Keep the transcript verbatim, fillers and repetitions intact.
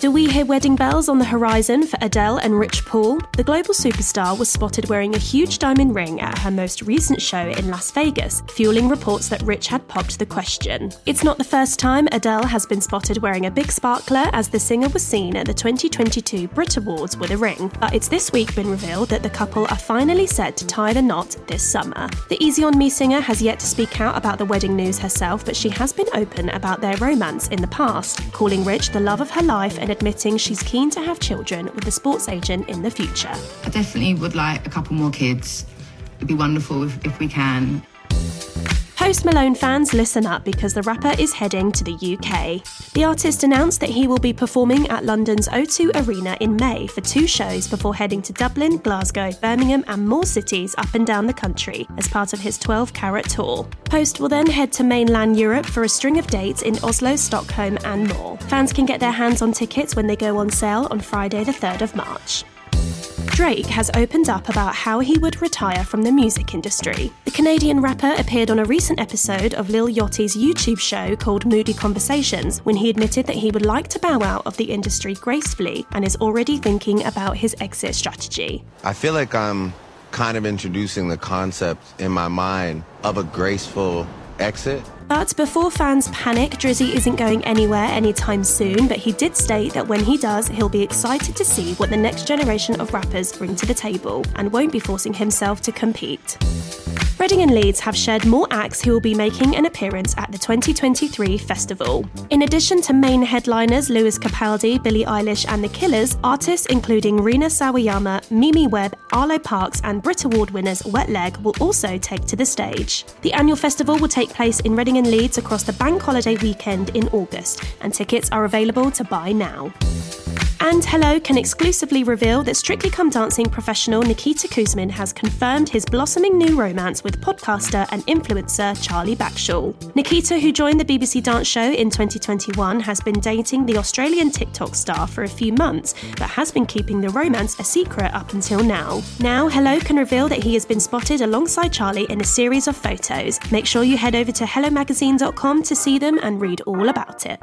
Do we hear wedding bells on the horizon for Adele and Rich Paul? The global superstar was spotted wearing a huge diamond ring at her most recent show in Las Vegas, fueling reports that Rich had popped the question. It's not the first time Adele has been spotted wearing a big sparkler, as the singer was seen at the twenty twenty-two Brit Awards with a ring, but it's this week been revealed that the couple are finally set to tie the knot this summer. The Easy On Me singer has yet to speak out about the wedding news herself, but she has been open about their romance in the past, calling Rich the love of her life and admitting she's keen to have children with a sports agent in the future. I definitely would like a couple more kids. It'd be wonderful if, if we can. Post Malone fans, listen up, because the rapper is heading to the U K. The artist announced that he will be performing at London's O two Arena in May for two shows before heading to Dublin, Glasgow, Birmingham and more cities up and down the country as part of his twelve carat tour. Post will then head to mainland Europe for a string of dates in Oslo, Stockholm and more. Fans can get their hands on tickets when they go on sale on Friday the third of March. Drake has opened up about how he would retire from the music industry. The Canadian rapper appeared on a recent episode of Lil Yachty's YouTube show called Moody Conversations when he admitted that he would like to bow out of the industry gracefully and is already thinking about his exit strategy. I feel like I'm kind of introducing the concept in my mind of a graceful exit. But before fans panic, Drizzy isn't going anywhere anytime soon, but he did state that when he does, he'll be excited to see what the next generation of rappers bring to the table and won't be forcing himself to compete. Reading and Leeds have shared more acts who will be making an appearance at the twenty twenty-three festival. In addition to main headliners Lewis Capaldo, Billie Eilish and The Killers, artists including Rina Sawayama, Mimi Webb, Arlo Parks and Brit Award winners Wet Leg will also take to the stage. The annual festival will take place in Reading and Leeds across the bank holiday weekend in August, and tickets are available to buy now. And HELLO can exclusively reveal that Strictly Come Dancing professional Nikita Kuzmin has confirmed his blossoming new romance with podcaster and influencer Charlie Backshall. Nikita, who joined the B B C Dance Show in twenty twenty-one, has been dating the Australian TikTok star for a few months, but has been keeping the romance a secret up until now. Now, HELLO can reveal that he has been spotted alongside Charlie in a series of photos. Make sure you head over to hello magazine dot com to see them and read all about it.